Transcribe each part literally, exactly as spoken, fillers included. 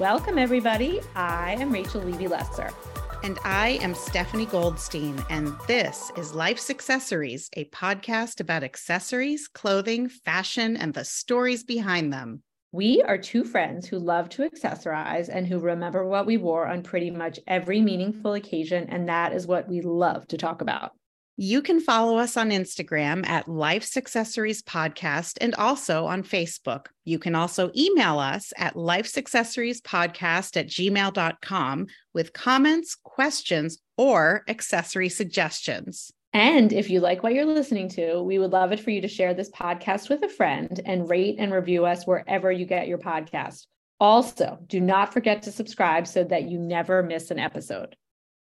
Welcome, everybody. I am Rachel Levy-Lesser. And I am Stephanie Goldstein, and this is Life's Accessories, a podcast about accessories, clothing, fashion, and the stories behind them. We are two friends who love to accessorize and who remember what we wore on pretty much every meaningful occasion, and that is what we love to talk about. You can follow us on Instagram at Life's Accessories Podcast and also on Facebook. You can also email us at Life's Accessories Podcast at gmail dot com with comments, questions, or accessory suggestions. And if you like what you're listening to, we would love it for you to share this podcast with a friend and rate and review us wherever you get your podcast. Also, do not forget to subscribe so that you never miss an episode.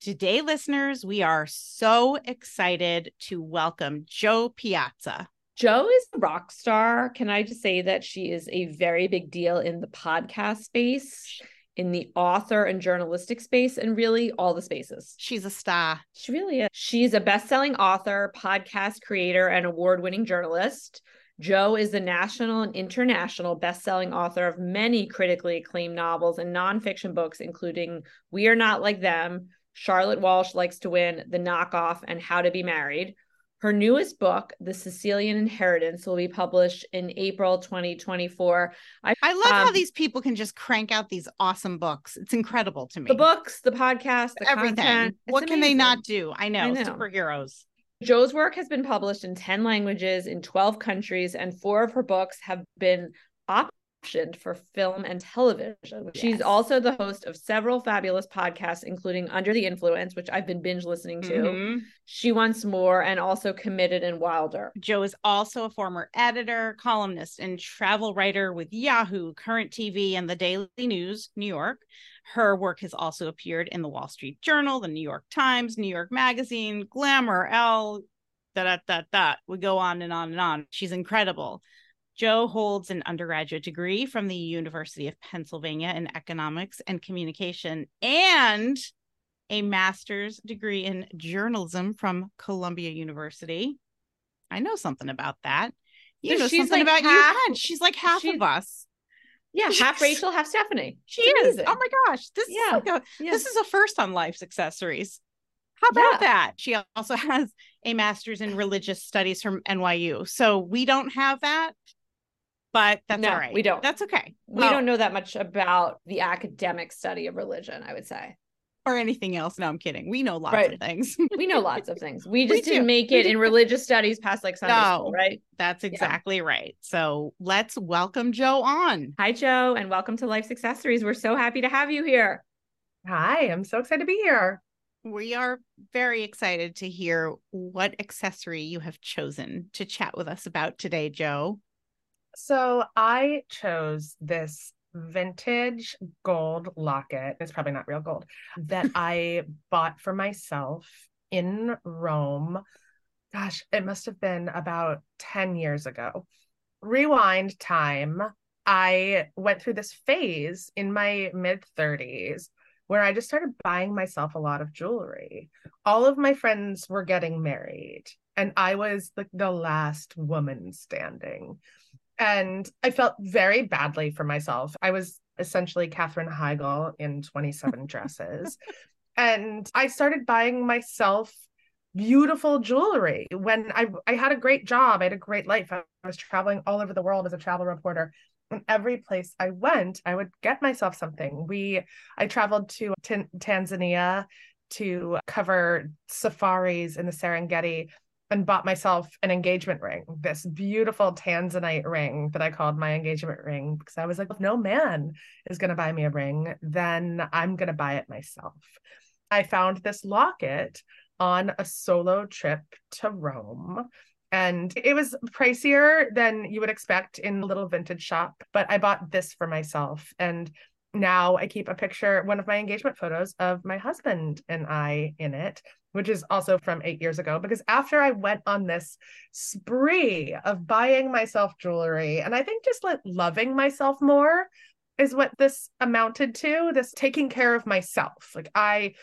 Today, listeners, we are so excited to welcome Jo Piazza. Jo is a rock star. Can I just say that she is a very big deal in the podcast space, in the author and journalistic space, and really all the spaces. She's a star. She really is. She's a best-selling author, podcast creator, and award-winning journalist. Jo is the national and international best-selling author of many critically acclaimed novels and nonfiction books, including We Are Not Like Them, Charlotte Walsh Likes to Win, The Knockoff, and How to Be Married. Her newest book, The Sicilian Inheritance, will be published in April twenty twenty-four. I, I love um, how these people can just crank out these awesome books. It's incredible to me. The books, the podcast, the everything. Content. What amazing. Can they not do? I know, I know. Superheroes. Jo's work has been published in ten languages in twelve countries, and four of her books have been op- for film and television. Yes. She's also the host of several fabulous podcasts, including Under the Influence, which I've been binge listening to, mm-hmm. She Wants More, and also Committed and Wilder. Jo is also a former editor, columnist, and travel writer with Yahoo, Current T V, and the Daily News, New York. Her work has also appeared in the Wall Street Journal, the New York Times, New York Magazine, Glamour, Elle, da da da da. We go on and on and on. She's incredible. Jo holds an undergraduate degree from the University of Pennsylvania in economics and communication and a master's degree in journalism from Columbia University. I know something about that. You so know something like about half, you. She's like half she's, of us. Yeah, she's, half Rachel, half Stephanie. She it's is. Amazing. Oh my gosh. This, yeah. is like a, yeah. this is a first on Life's Accessories. How about yeah. that? She also has a master's in religious studies from N Y U. So we don't have that. But that's no, all right. We don't. That's okay. We well, don't know that much about the academic study of religion, I would say. Or anything else. No, I'm kidding. We know lots right. of things. We know lots of things. We just we didn't do. make it in religious studies past like Sunday no, school, right? That's exactly yeah. right. So let's welcome Jo on. Hi, Jo, and welcome to Life's Accessories. We're so happy to have you here. Hi, I'm so excited to be here. We are very excited to hear what accessory you have chosen to chat with us about today, Jo. So I chose this vintage gold locket. It's probably not real gold that I bought for myself in Rome. Gosh, it must have been about ten years ago. Rewind time. I went through this phase in my mid thirties where I just started buying myself a lot of jewelry. All of my friends were getting married and I was like the last woman standing. And I felt very badly for myself. I was essentially Katherine Heigl in twenty-seven dresses. And I started buying myself beautiful jewelry when I, I had a great job. I had a great life. I was traveling all over the world as a travel reporter. And every place I went, I would get myself something. We, I traveled to t- Tanzania to cover safaris in the Serengeti, and bought myself an engagement ring, this beautiful Tanzanite ring that I called my engagement ring because I was like, if no man is going to buy me a ring, then I'm going to buy it myself. I found this locket on a solo trip to Rome, and it was pricier than you would expect in a little vintage shop, but I bought this for myself. And now I keep a picture, one of my engagement photos of my husband and I in it, which is also from eight years ago, because after I went on this spree of buying myself jewelry, and I think just like loving myself more is what this amounted to, this taking care of myself. Like I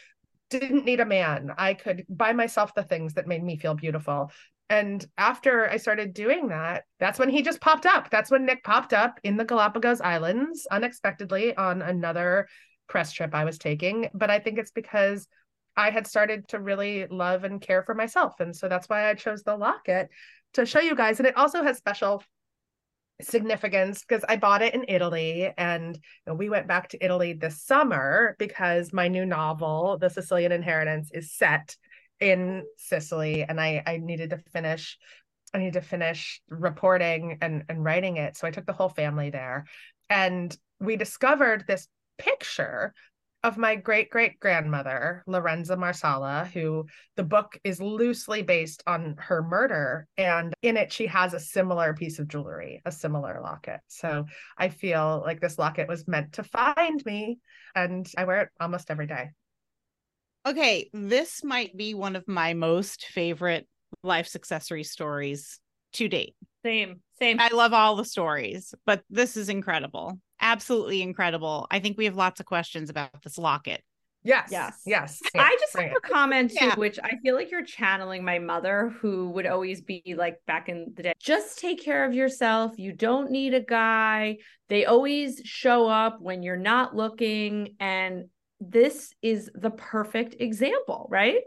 didn't need a man. I could buy myself the things that made me feel beautiful. And after I started doing that, that's when he just popped up. That's when Nick popped up in the Galapagos Islands unexpectedly on another press trip I was taking. But I think it's because I had started to really love and care for myself. And so that's why I chose the locket to show you guys. And it also has special significance because I bought it in Italy, and you know, we went back to Italy this summer because my new novel, The Sicilian Inheritance, is set in Sicily, and I, I needed to finish I needed to finish reporting and, and writing it. So I took the whole family there, and we discovered this picture of my great-great-grandmother, Lorenza Marsala, who the book is loosely based on her murder. And in it, she has a similar piece of jewelry, a similar locket. So I feel like this locket was meant to find me, and I wear it almost every day. Okay, this might be one of my most favorite Life's Accessory stories to date. Same, same. I love all the stories, but this is incredible. Absolutely incredible. I think we have lots of questions about this locket. Yes. Yes. Yes. I just have a comment too, yeah. which I feel like you're channeling my mother, who would always be like back in the day, just take care of yourself. You don't need a guy. They always show up when you're not looking. And this is the perfect example, right?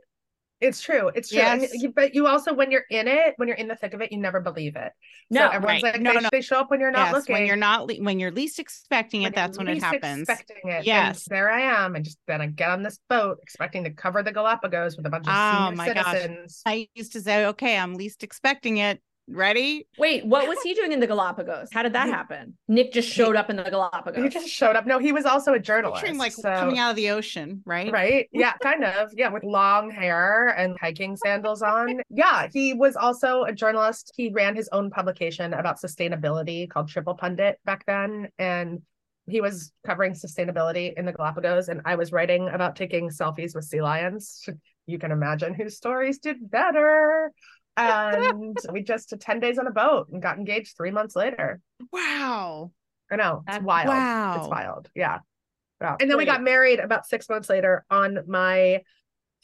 It's true. It's true. Yes. And, but you also, when you're in it, when you're in the thick of it, you never believe it. No, so everyone's right. like, no, they, no. they show up when you're not yes, looking. When you're not, le- when you're least expecting it, when that's when it happens. Expecting it. Yes. And there I am. And just then I get on this boat expecting to cover the Galapagos with a bunch of oh, senior my citizens. Gosh. I used to say, okay, I'm least expecting it. Ready? Wait, what was he doing in the Galapagos? How did that happen? Nick just showed up in the Galapagos. He just showed up. No, he was also a journalist. Picturing, like so. coming out of the ocean, right? Right. Yeah, kind of. Yeah, with long hair and hiking sandals on. Yeah, he was also a journalist. He ran his own publication about sustainability called Triple Pundit back then. And he was covering sustainability in the Galapagos. And I was writing about taking selfies with sea lions. You can imagine whose stories did better. And we just did ten days on a boat and got engaged three months later. Wow. I know. It's That's, wild. Wow. It's wild. Yeah. Wow. And then Great. we got married about six months later on my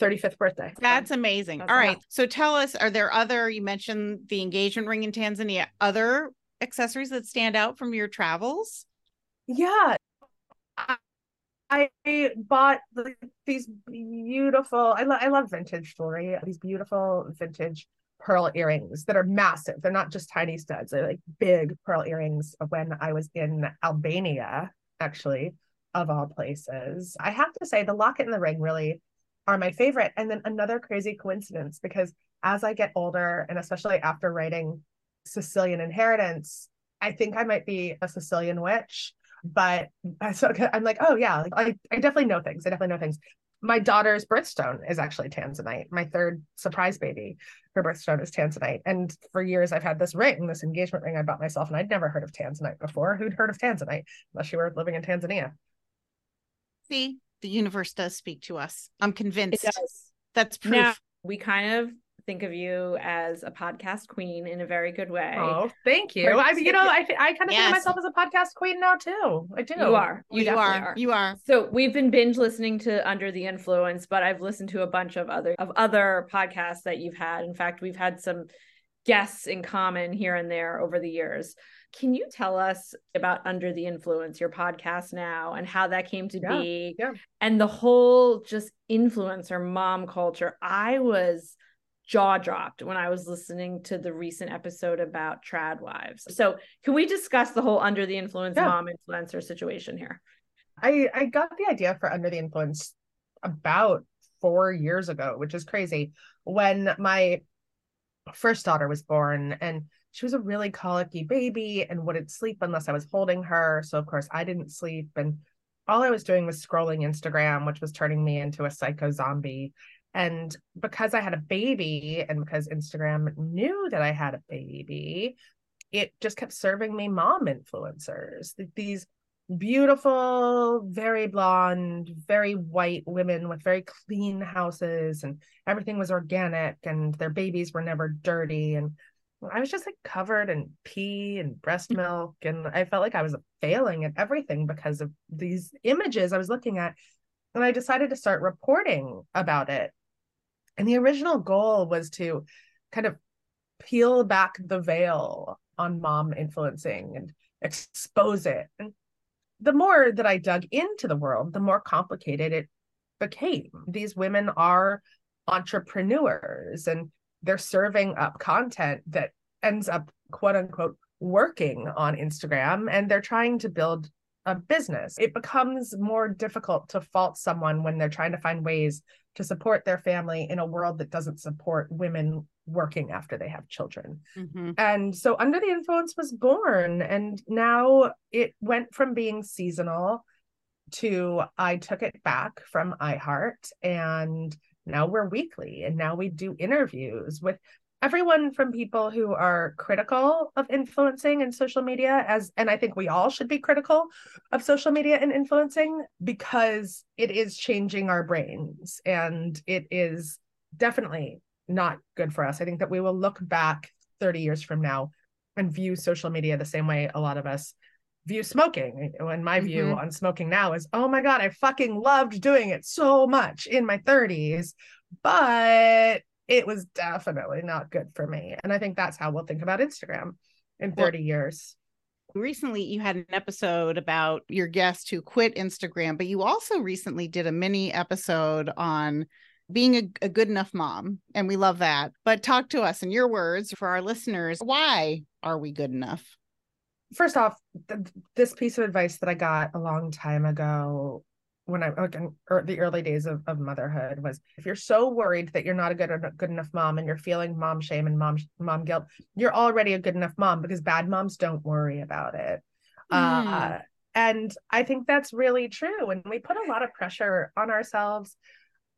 thirty-fifth birthday. That's amazing. That's All right. Lot. So tell us, are there other, you mentioned the engagement ring in Tanzania, other accessories that stand out from your travels? Yeah. I- I bought these beautiful, I, lo- I love vintage jewelry, these beautiful vintage pearl earrings that are massive. They're not just tiny studs. They're like big pearl earrings. When I was in Albania, actually, of all places, I have to say the locket and the ring really are my favorite. And then another crazy coincidence, because as I get older, and especially after writing Sicilian Inheritance, I think I might be a Sicilian witch. But so I'm like, oh yeah, like, I, I definitely know things. I definitely know things. My daughter's birthstone is actually Tanzanite. My third surprise baby, her birthstone is Tanzanite. And for years I've had this ring, this engagement ring I bought myself, and I'd never heard of Tanzanite before. Who'd heard of Tanzanite unless you were living in Tanzania? See, the universe does speak to us. I'm convinced. It does. That's proof. Now, we kind of think of you as a podcast queen in a very good way. Oh, thank you. I mean, you know, I I kind of yes. think of myself as a podcast queen now too. I do. You are. You, you are. are. You are. So we've been binge listening to Under the Influence, but I've listened to a bunch of other of other podcasts that you've had. In fact, we've had some guests in common here and there over the years. Can you tell us about Under the Influence, your podcast now, and how that came to yeah, be, yeah. and the whole just influencer mom culture? I was jaw dropped when I was listening to the recent episode about trad wives. So can we discuss the whole Under the Influence yeah. mom influencer situation here? I, I got the idea for Under the Influence about four years ago, which is crazy, when my first daughter was born, and she was a really colicky baby and wouldn't sleep unless I was holding her. So of course I didn't sleep. And all I was doing was scrolling Instagram, which was turning me into a psycho zombie. And because I had a baby, and because Instagram knew that I had a baby, it just kept serving me mom influencers. These beautiful, very blonde, very white women with very clean houses, and everything was organic, and their babies were never dirty. And I was just like covered in pee and breast milk. And I felt like I was failing at everything because of these images I was looking at. And I decided to start reporting about it. And the original goal was to kind of peel back the veil on mom influencing and expose it. And the more that I dug into the world, the more complicated it became. These women are entrepreneurs and they're serving up content that ends up, quote unquote, working on Instagram, and they're trying to build a business. It becomes more difficult to fault someone when they're trying to find ways to support their family in a world that doesn't support women working after they have children. Mm-hmm. And so Under the Influence was born. And now it went from being seasonal to I took it back from iHeart. And now we're weekly. And now we do interviews with everyone from people who are critical of influencing and social media, as, and I think we all should be critical of social media and influencing, because it is changing our brains and it is definitely not good for us. I think that we will look back thirty years from now and view social media the same way a lot of us view smoking. And my view mm-hmm. on smoking now is, oh my God, I fucking loved doing it so much in my thirties, but it was definitely not good for me. And I think that's how we'll think about Instagram in thirty years. Recently, you had an episode about your guest who quit Instagram, but you also recently did a mini episode on being a, a good enough mom. And we love that. But talk to us in your words for our listeners. Why are we good enough? First off, th- this piece of advice that I got a long time ago when I like in er, the early days of, of motherhood was, if you're so worried that you're not a good or good enough mom and you're feeling mom shame and mom mom guilt, you're already a good enough mom, because bad moms don't worry about it. Mm. Uh, and I think that's really true. And we put a lot of pressure on ourselves.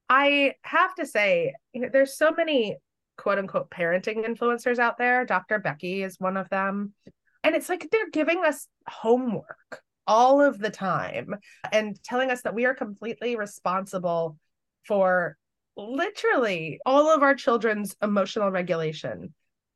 I have to say, you know, there's so many quote unquote parenting influencers out there. Doctor Becky is one of them. And it's like, they're giving us homework all of the time and telling us that we are completely responsible for literally all of our children's emotional regulation.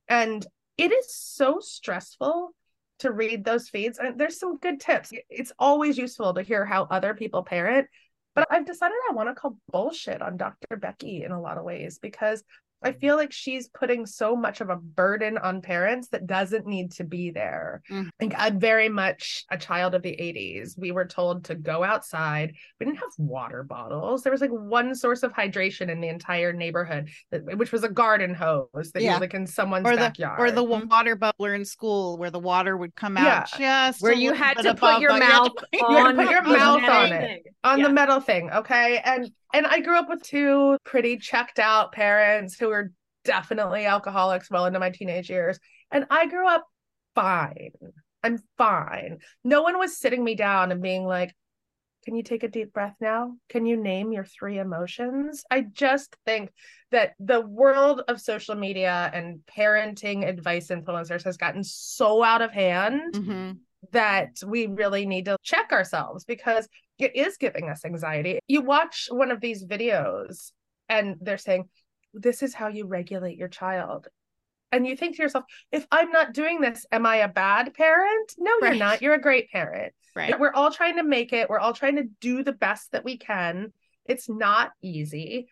And it is so stressful to read those feeds. And there's some good tips. It's always useful to hear how other people parent, but I've decided I want to call bullshit on Doctor Becky in a lot of ways, because I feel like she's putting so much of a burden on parents that doesn't need to be there. Mm-hmm. Like, I'm very much a child of the eighties. We were told to go outside. We didn't have water bottles. There was like one source of hydration in the entire neighborhood, that, which was a garden hose that yeah. you like in someone's or the, backyard. Or the water bubbler in school where the water would come yeah. out just where you had to put your mouth on it, on yeah. the metal thing. Okay. And And I grew up with two pretty checked out parents who were definitely alcoholics well into my teenage years. And I grew up fine. I'm fine. No one was sitting me down and being like, can you take a deep breath now? Can you name your three emotions? I just think that the world of social media and parenting advice influencers has gotten so out of hand mm-hmm. that we really need to check ourselves, because it is giving us anxiety. You watch one of these videos and they're saying, this is how you regulate your child. And you think to yourself, if I'm not doing this, am I a bad parent? No, right. You're not. You're a great parent. Right. We're all trying to make it. We're all trying to do the best that we can. It's not easy.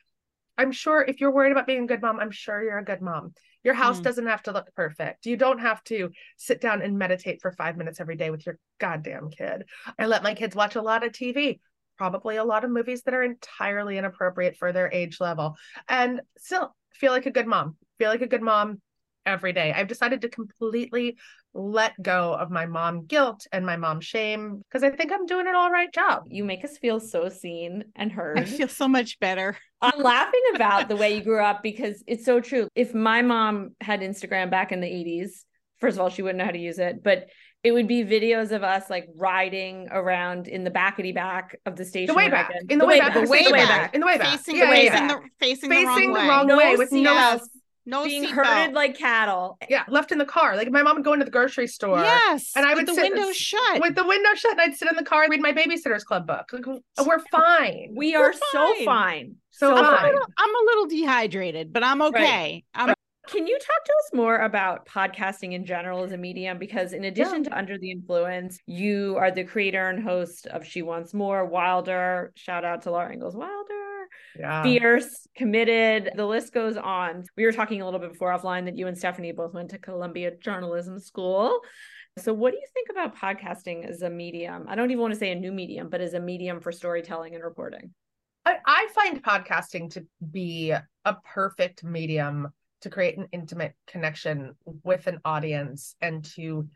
I'm sure if you're worried about being a good mom, I'm sure you're a good mom. Your house mm. doesn't have to look perfect. You don't have to sit down and meditate for five minutes every day with your goddamn kid. I let my kids watch a lot of T V, probably a lot of movies that are entirely inappropriate for their age level, and still feel like a good mom, feel like a good mom every day. I've decided to completely let go of my mom guilt and my mom shame, because I think I'm doing an all right job. You make us feel so seen and heard. I feel so much better. I'm laughing about the way you grew up, because it's so true. If my mom had Instagram back in the eighties, first of all, she wouldn't know how to use it, but it would be videos of us like riding around in the backety back of the station. The way back. In the way back. The way back. In the way back. Facing the wrong way. Wrong no way with no else. No being herded like cattle. Yeah, left in the car. Like my mom would go into the grocery store. Yes, and I would with the sit, window shut. With the window shut, and I'd sit in the car and read my Babysitter's Club book. Like, we're fine. We are so fine. So, so fine. I'm a, little, I'm a little dehydrated, but I'm okay. Right. I'm- Can you talk to us more about podcasting in general as a medium? Because in addition yeah. to Under the Influence, you are the creator and host of She Wants More, Wilder. Shout out to Laura Ingalls Wilder. yeah. fierce, committed. The list goes on. We were talking a little bit before offline that you and Stephanie both went to Columbia Journalism School. So what do you think about podcasting as a medium? I don't even want to say a new medium, but as a medium for storytelling and reporting. I, I find podcasting to be a perfect medium to create an intimate connection with an audience and to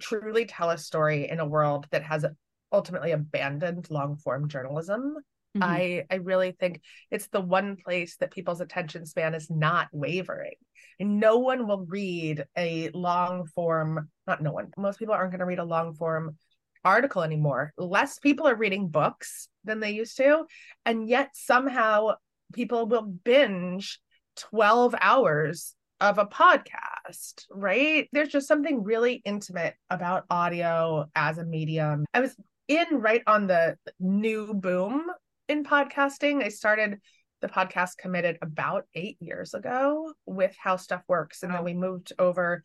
truly tell a story in a world that has ultimately abandoned long-form journalism. Mm-hmm. I, I really think it's the one place that people's attention span is not wavering. And no one will read a long-form, not no one, most people aren't going to read a long-form article anymore. Less people are reading books than they used to. And yet somehow people will binge twelve hours of a podcast, right? There's just something really intimate about audio as a medium. I was in right on the new boom in podcasting. I started the podcast Committed about eight years ago with How Stuff Works. And wow. then we moved over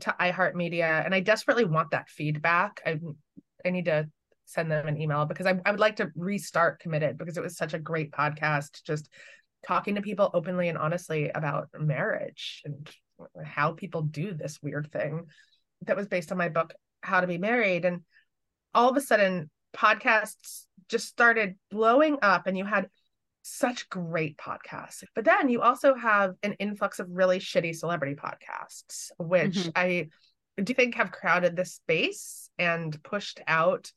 to iHeartMedia. And I desperately want that feedback. I I need to send them an email because I, I would like to restart Committed because it was such a great podcast. Just talking to people openly and honestly about marriage and how people do this weird thing that was based on my book, How to Be Married. And all of a sudden, podcasts just started blowing up and you had such great podcasts. But then you also have an influx of really shitty celebrity podcasts, which mm-hmm. I do think have crowded the space and pushed out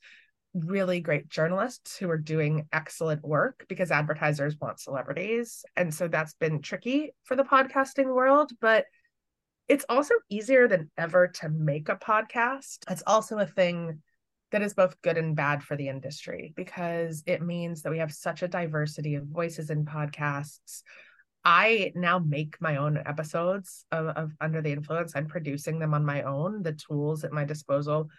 really great journalists who are doing excellent work because advertisers want celebrities. And so that's been tricky for the podcasting world, but it's also easier than ever to make a podcast. It's also a thing that is both good and bad for the industry because it means that we have such a diversity of voices in podcasts. I now make my own episodes of, of Under the Influence. I'm producing them on my own. The tools at my disposal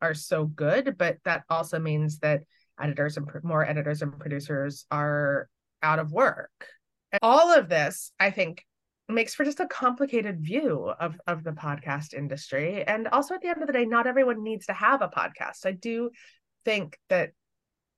are so good, but that also means that editors and more editors and producers are out of work. And all of this, I think, makes for just a complicated view of, of the podcast industry. And also at the end of the day, not everyone needs to have a podcast. I do think that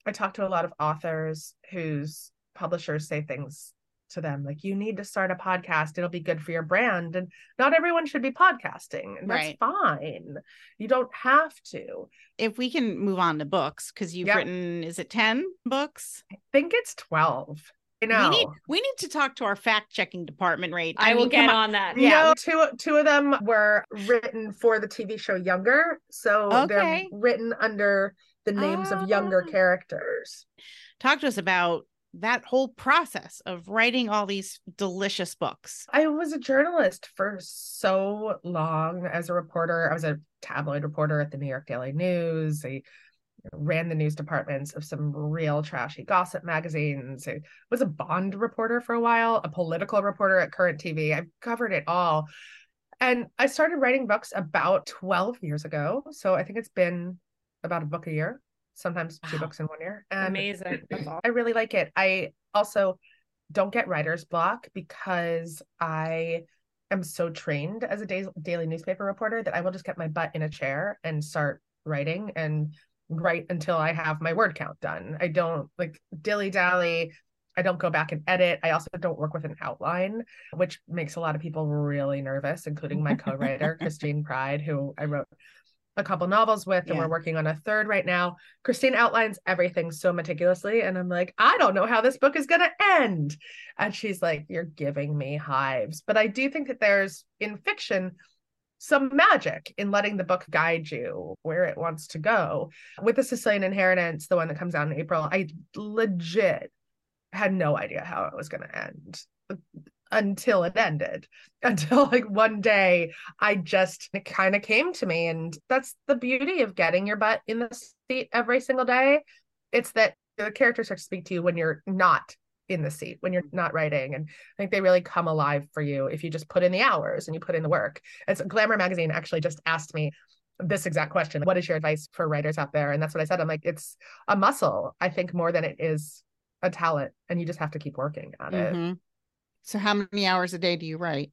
I talk to a lot of authors whose publishers say things to them like, you need to start a podcast, it'll be good for your brand. And not everyone should be podcasting, and that's right. fine. You don't have to. If we can move on to books, because you've yep. written, is it ten books? I think it's twelve. You know, we need, we need to talk to our fact checking department, right? I, I mean, will get on. on that. Yeah. No, two, two of them were written for the T V show Younger. So okay. they're written under the names uh, of younger characters. Talk to us about that whole process of writing all these delicious books. I was a journalist for so long as a reporter. I was a tabloid reporter at the New York Daily News. I ran the news departments of some real trashy gossip magazines. I was a Bond reporter for a while, a political reporter at Current T V. I've covered it all. And I started writing books about twelve years ago. So I think it's been about a book a year. Sometimes two wow. books in one year. And amazing. I really like it. I also don't get writer's block because I am so trained as a day- daily newspaper reporter that I will just get my butt in a chair and start writing and write until I have my word count done. I don't like dilly-dally. I don't go back and edit. I also don't work with an outline, which makes a lot of people really nervous, including my co-writer, Christine Pride, who I wrote a couple novels with, and yeah. we're working on a third right now. Christine outlines everything so meticulously. And I'm like, I don't know how this book is going to end. And she's like, you're giving me hives. But I do think that there's, in fiction, some magic in letting the book guide you where it wants to go. With The Sicilian Inheritance, the one that comes out in April, I legit had no idea how it was going to end until it ended, until like one day I just, it kind of came to me. And that's the beauty of getting your butt in the seat every single day. It's that the characters start to speak to you when you're not in the seat, when you're not writing. And I think they really come alive for you if you just put in the hours and you put in the work. It's Glamour magazine actually just asked me this exact question. What is your advice for writers out there? And that's what I said. I'm like, it's a muscle, I think, more than it is a talent. And you just have to keep working on mm-hmm. it. So how many hours a day do you write?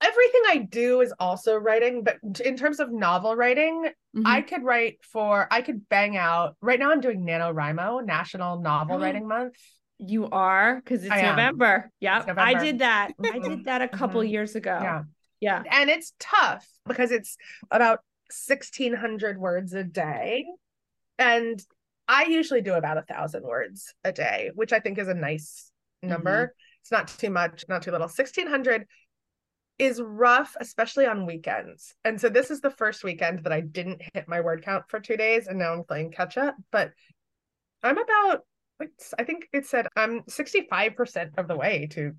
Everything I do is also writing, but in terms of novel writing, mm-hmm. I could write for, I could bang out, right now I'm doing NaNoWriMo, National Novel mm-hmm. Writing Month. You are, because it's I November. Yeah, I did that. I did that a couple mm-hmm. years ago. Yeah. Yeah. And it's tough because it's about sixteen hundred words a day. And I usually do about a thousand words a day, which I think is a nice number. Mm-hmm. It's not too much, not too little. sixteen hundred is rough, especially on weekends. And so this is the first weekend that I didn't hit my word count for two days. And now I'm playing catch up, but I'm about, I think it said I'm um, sixty-five percent of the way to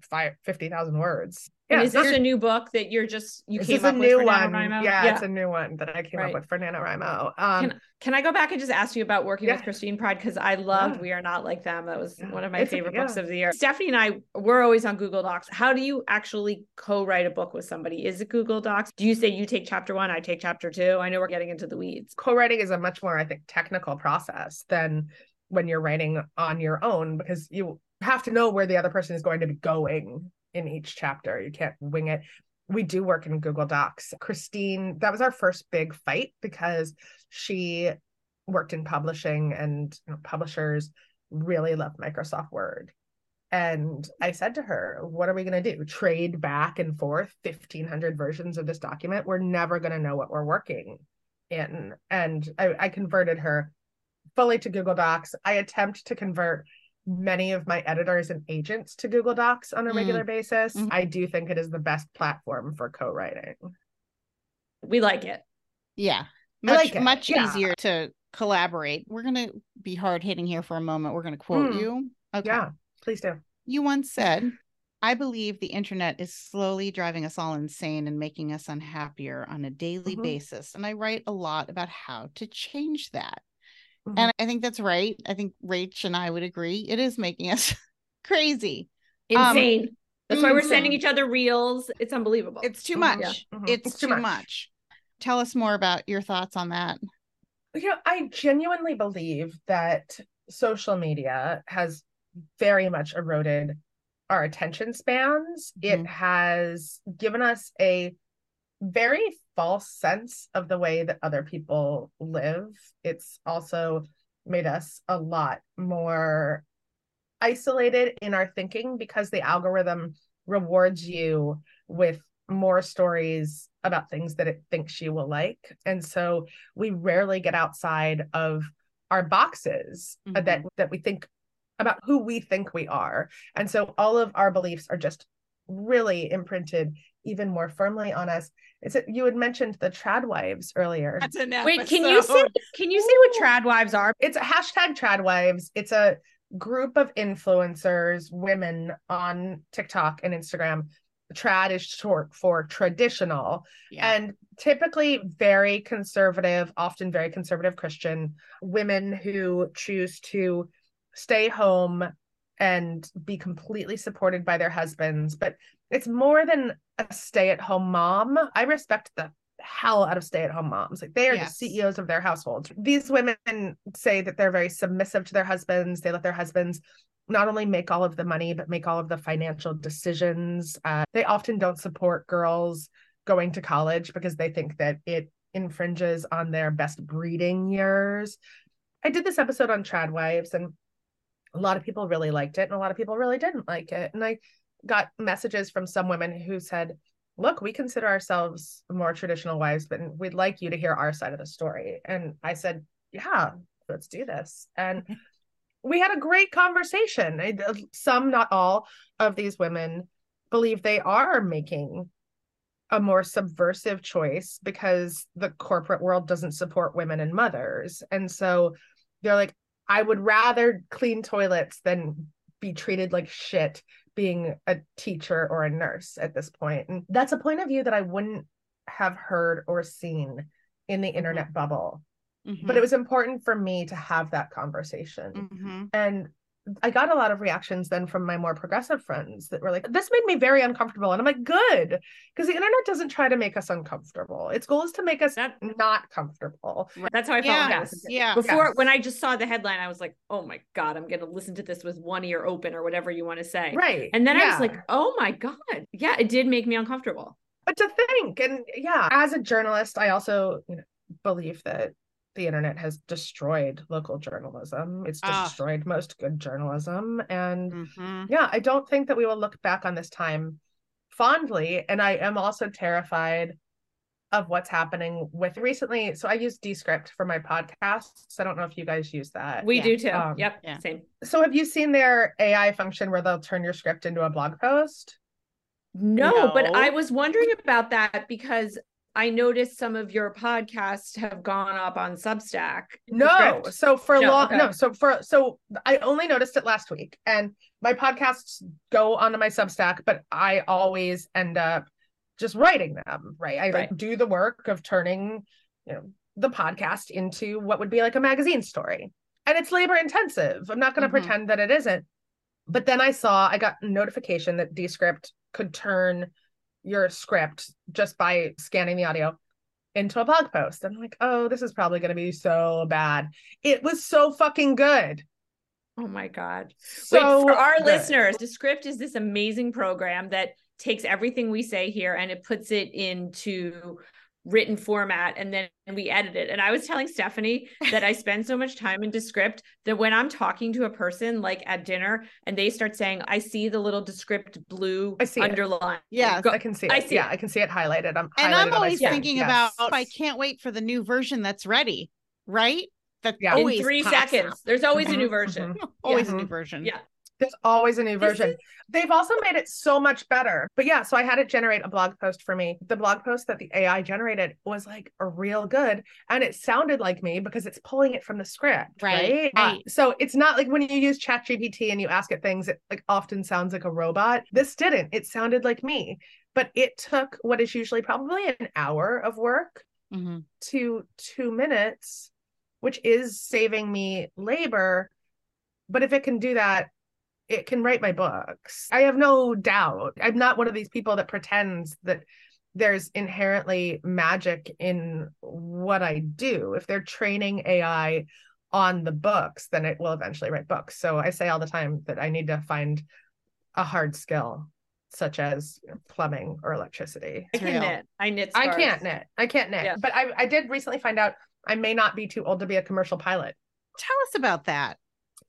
fifty thousand words. Yeah, and is this a new book that you're just, you came up with for NaNoWriMo? Yeah, yeah, it's a new one that I came right. up with for NaNoWriMo. Um, can, can I go back and just ask you about working yeah. with Christine Pride? Because I loved yeah. We Are Not Like Them. That was yeah. one of my it's favorite a, yeah. books of the year. Stephanie and I were always on Google Docs. How do you actually co-write a book with somebody? Is it Google Docs? Do you say you take chapter one, I take chapter two? I know we're getting into the weeds. Co-writing is a much more, I think, technical process than when you're writing on your own, because you have to know where the other person is going to be going in each chapter. You can't wing it. We do work in Google Docs. Christine, that was our first big fight because she worked in publishing, and you know, publishers really love Microsoft Word. And I said to her, what are we going to do? Trade back and forth fifteen hundred versions of this document? We're never going to know what we're working in. And I, I converted her fully to Google Docs. I attempt to convert many of my editors and agents to Google Docs on a mm. regular basis. Mm-hmm. I do think it is the best platform for co-writing. We like it. Yeah. Much, like it. much yeah. easier to collaborate. We're going to be hard hitting here for a moment. We're going to quote mm. you. Okay. Yeah, please do. You once said, I believe the internet is slowly driving us all insane and making us unhappier on a daily mm-hmm. basis. And I write a lot about how to change that. Mm-hmm. And I think that's right. I think Rach and I would agree. It is making us crazy. Insane. Um, that's mm-hmm. why we're sending each other reels. It's unbelievable. It's too much. Yeah. Mm-hmm. It's, it's too much. much. Tell us more about your thoughts on that. You know, I genuinely believe that social media has very much eroded our attention spans. Mm-hmm. It has given us a very false sense of the way that other people live. It's also made us a lot more isolated in our thinking because the algorithm rewards you with more stories about things that it thinks you will like. And so we rarely get outside of our boxes mm-hmm. that, that we think about who we think we are. And so all of our beliefs are just really imprinted even more firmly on us. Is it, you had mentioned the tradwives earlier. That's an episode. Wait, can you say can you say what tradwives are? It's a hashtag tradwives. It's a group of influencers, women on TikTok and Instagram. Trad is short for traditional, yeah. and typically very conservative, often very conservative Christian women who choose to stay home and be completely supported by their husbands. But it's more than a stay-at-home mom. I respect the hell out of stay-at-home moms. Like, they are yes. the C E Os of their households. These women say that they're very submissive to their husbands. They let their husbands not only make all of the money, but make all of the financial decisions. Uh, they often don't support girls going to college because they think that it infringes on their best breeding years. I did this episode on tradwives, and a lot of people really liked it and a lot of people really didn't like it. And I got messages from some women who said, look, we consider ourselves more traditional wives, but we'd like you to hear our side of the story. And I said, yeah, let's do this. And we had a great conversation. I, some, not all of these women believe they are making a more subversive choice because the corporate world doesn't support women and mothers. And so they're like, I would rather clean toilets than be treated like shit being a teacher or a nurse at this point. And that's a point of view that I wouldn't have heard or seen in the mm-hmm. internet bubble. Mm-hmm. But it was important for me to have that conversation. Mm-hmm. And I got a lot of reactions then from my more progressive friends that were like, this made me very uncomfortable. And I'm like, good, because the internet doesn't try to make us uncomfortable. Its goal is to make us that, not comfortable. That's how I felt. Yes, yeah. Before, yes. when I just saw the headline, I was like, oh my God, I'm going to listen to this with one ear open or whatever you want to say. Right. And then yeah. I was like, oh my God. Yeah, it did make me uncomfortable. But to think, and yeah, as a journalist, I also you know, believe that the internet has destroyed local journalism. It's destroyed ah. most good journalism. And mm-hmm. yeah, I don't think that we will look back on this time fondly. And I am also terrified of what's happening with recently. So I use Descript for my podcasts. I don't know if you guys use that. We yeah. do too. Um, yep. Yeah. Same. So have you seen their A I function where they'll turn your script into a blog post? No, no. But I was wondering about that because I noticed some of your podcasts have gone up on Substack. No, so for no, long, okay. no, so for, so I only noticed it last week, and my podcasts go onto my Substack, but I always end up just writing them, right? I right. like do the work of turning, you know, the podcast into what would be like a magazine story, and it's labor intensive. I'm not going to mm-hmm. pretend that it isn't. But then I saw, I got notification that Descript could turn your script just by scanning the audio into a blog post. I'm like, oh, this is probably going to be so bad. It was so fucking good. Oh my God. So Wait, for our good. listeners, Descript is this amazing program that takes everything we say here and it puts it into written format, and then we edit it. And I was telling Stephanie that I spend so much time in Descript that when I'm talking to a person like at dinner and they start saying, I see the little Descript blue I see underline. Yeah, I can see it. I see yeah, it. I can see it highlighted. I'm and highlighted I'm always thinking yes. about, oh, I can't wait for the new version that's ready, right? That's yeah. always in three seconds. Out. There's always mm-hmm. a new version. Mm-hmm. Always yeah. a new version. Yeah. There's always a new version. Is- They've also made it so much better. But yeah, so I had it generate a blog post for me. The blog post that the A I generated was like a real good. And it sounded like me because it's pulling it from the script. Right. right? right. Uh, so it's not like when you use Chat G P T and you ask it things, it like often sounds like a robot. This didn't. It sounded like me. But it took what is usually probably an hour of work mm-hmm. to two minutes, which is saving me labor. But if it can do that, it can write my books. I have no doubt. I'm not one of these people that pretends that there's inherently magic in what I do. If they're training A I on the books, then it will eventually write books. So I say all the time that I need to find a hard skill, such as plumbing or electricity. I can knit. I knit scarves. I can't knit. I can't knit. Yeah. But I, I did recently find out I may not be too old to be a commercial pilot. Tell us about that.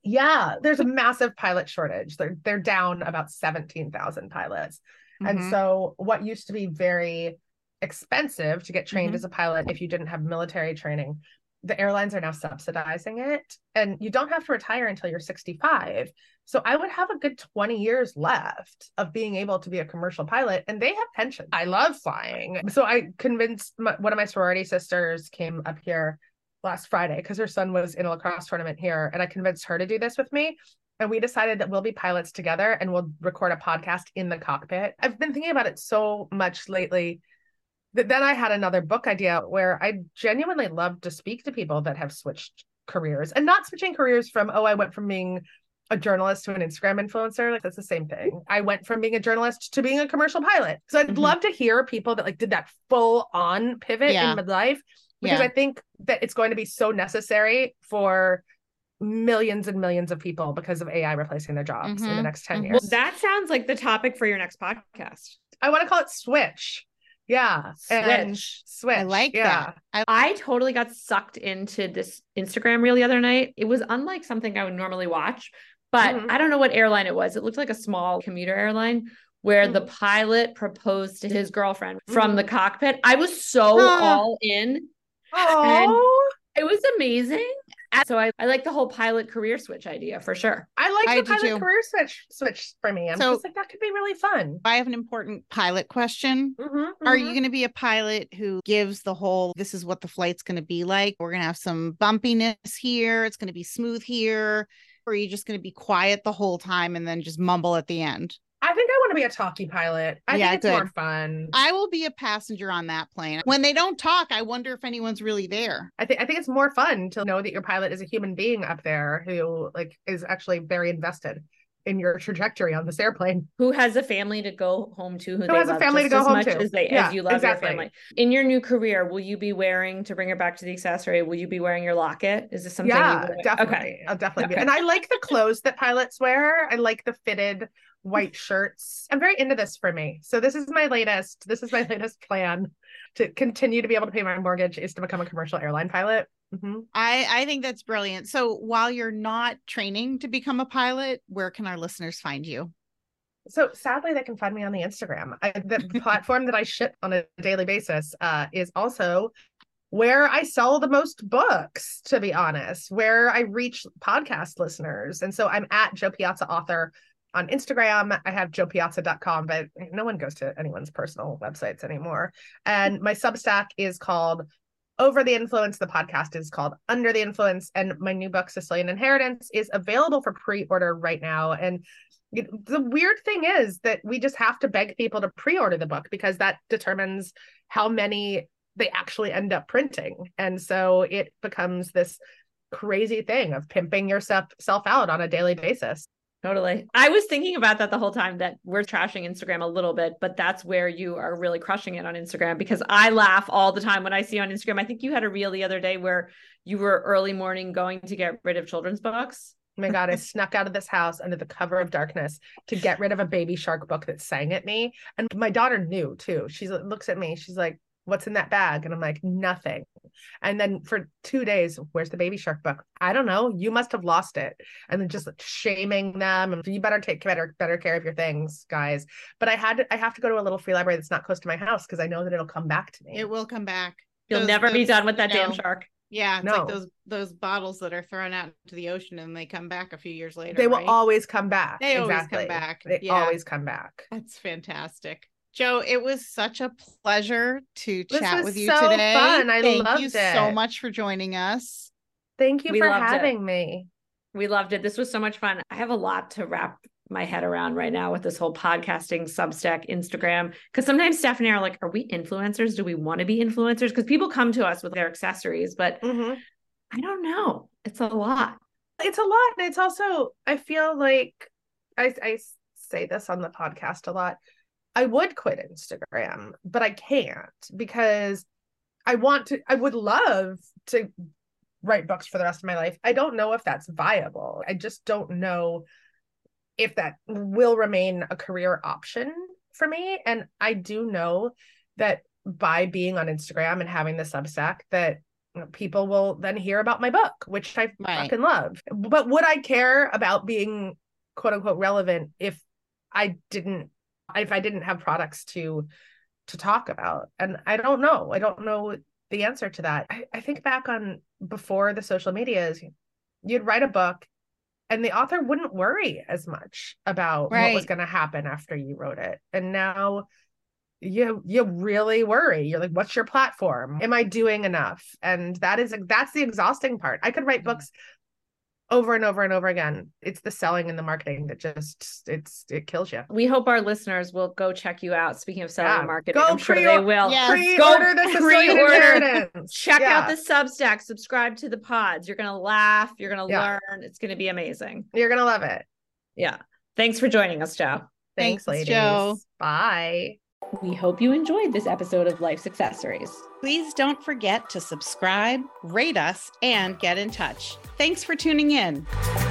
Yeah, there's a massive pilot shortage. They're they're down about seventeen thousand pilots. Mm-hmm. And so what used to be very expensive to get trained mm-hmm. as a pilot if you didn't have military training, the airlines are now subsidizing it. And you don't have to retire until you're sixty-five. So I would have a good twenty years left of being able to be a commercial pilot. And they have pensions. I love flying. So I convinced my, one of my sorority sisters came up here last Friday because her son was in a lacrosse tournament here, and I convinced her to do this with me, and we decided that we'll be pilots together and we'll record a podcast in the cockpit. I've been thinking about it so much lately that then I had another book idea where I genuinely love to speak to people that have switched careers, and not switching careers from, oh, I went from being a journalist to an Instagram influencer. Like, that's the same thing. I went from being a journalist to being a commercial pilot. So I'd mm-hmm. love to hear people that like did that full on pivot yeah. in midlife. Because yeah. I think that it's going to be so necessary for millions and millions of people because of A I replacing their jobs mm-hmm. in the next ten years. Well, that sounds like the topic for your next podcast. I want to call it Switch. Yeah. Switch. Switch. I like yeah. that. I-, I totally got sucked into this Instagram reel the other night. It was unlike something I would normally watch, but mm-hmm. I don't know what airline it was. It looked like a small commuter airline, where the pilot proposed to his girlfriend mm-hmm. from the cockpit. I was so huh. all in. Oh, it was amazing. So I, I like the whole pilot career switch idea for sure. I like I the pilot too. career switch switch for me. I'm so, just like, that could be really fun. I have an important pilot question. Mm-hmm, mm-hmm. Are you going to be a pilot who gives the whole, this is what the flight's going to be like? We're going to have some bumpiness here. It's going to be smooth here. Or are you just going to be quiet the whole time and then just mumble at the end? I think I want to be a talkie pilot. I yeah, think it's good. More fun. I will be a passenger on that plane. When they don't talk, I wonder if anyone's really there. I think I think it's more fun to know that your pilot is a human being up there who like is actually very invested in your trajectory on this airplane. Who has a family to go home to. Who, who they has love a family to go as home much to. As, they, yeah, as you love exactly. your family. In your new career, will you be wearing, to bring it back to the accessory, will you be wearing your locket? Is this something yeah, you would definitely. Okay. I'll definitely okay. be. And I like the clothes that pilots wear. I like the fitted white shirts. I'm very into this for me. So this is my latest, this is my latest plan to continue to be able to pay my mortgage is to become a commercial airline pilot. Mm-hmm. I, I think that's brilliant. So while you're not training to become a pilot, where can our listeners find you? So sadly, they can find me on the Instagram. I, the platform that I shit on a daily basis uh, is also where I sell the most books, to be honest, where I reach podcast listeners. And so I'm at Jo Piazza Author on Instagram. I have jo piazza dot com, but no one goes to anyone's personal websites anymore. And my Substack is called Over the Influence. The podcast is called Under the Influence. And my new book, Sicilian Inheritance, is available for pre-order right now. And the weird thing is that we just have to beg people to pre-order the book because that determines how many they actually end up printing. And so it becomes this crazy thing of pimping yourself self out on a daily basis. Totally. I was thinking about that the whole time, that we're trashing Instagram a little bit, but that's where you are really crushing it on Instagram, because I laugh all the time when I see on Instagram. I think you had a reel the other day where you were early morning going to get rid of children's books. Oh my God, I snuck out of this house under the cover of darkness to get rid of a baby shark book that sang at me. And my daughter knew too. She looks at me. She's like, what's in that bag? And I'm like, nothing. And then for two days, where's the baby shark book? I don't know. You must have lost it. And then just shaming them. And you better take better, better care of your things, guys. But I had to, I have to go to a little free library that's not close to my house because I know that it'll come back to me. It will come back. You'll those, never those, be done with that no. damn shark. Yeah, it's no. like those those bottles that are thrown out into the ocean and they come back a few years later. They will right? always come back. They exactly. always come back. They yeah. always come back. That's fantastic. Jo, it was such a pleasure to this chat with you so today. Fun. I Thank loved you it. so much for joining us. Thank you we for having it. me. We loved it. This was so much fun. I have a lot to wrap my head around right now with this whole podcasting, Substack, Instagram. Because sometimes Stephanie are like, are we influencers? Do we want to be influencers? Because people come to us with their accessories, but mm-hmm. I don't know. It's a lot. It's a lot. And it's also, I feel like I, I say this on the podcast a lot. I would quit Instagram, but I can't because I want to, I would love to write books for the rest of my life. I don't know if that's viable. I just don't know if that will remain a career option for me. And I do know that by being on Instagram and having the Substack that people will then hear about my book, which I right. fucking love. But would I care about being quote unquote relevant if I didn't if I didn't have products to to talk about? And I don't know. I don't know the answer to that. I, I think back on before the social medias, you'd write a book and the author wouldn't worry as much about right. what was going to happen after you wrote it. And now you you really worry. You're like, what's your platform? Am I doing enough? And that is that's the exhausting part. I could write books over and over and over again. It's the selling and the marketing that just, it's, it kills you. We hope our listeners will go check you out. Speaking of selling yeah. and marketing, go I'm sure they will. Yes. Pre-order go the pre-order. Check yeah. out the Substack, subscribe to the pods. You're going to laugh. You're going to yeah. learn. It's going to be amazing. You're going to love it. Yeah. Thanks for joining us, Jo. Thanks, Thanks ladies. Jo. Bye. We hope you enjoyed this episode of Life's Accessories. Please don't forget to subscribe, rate us, and get in touch. Thanks for tuning in.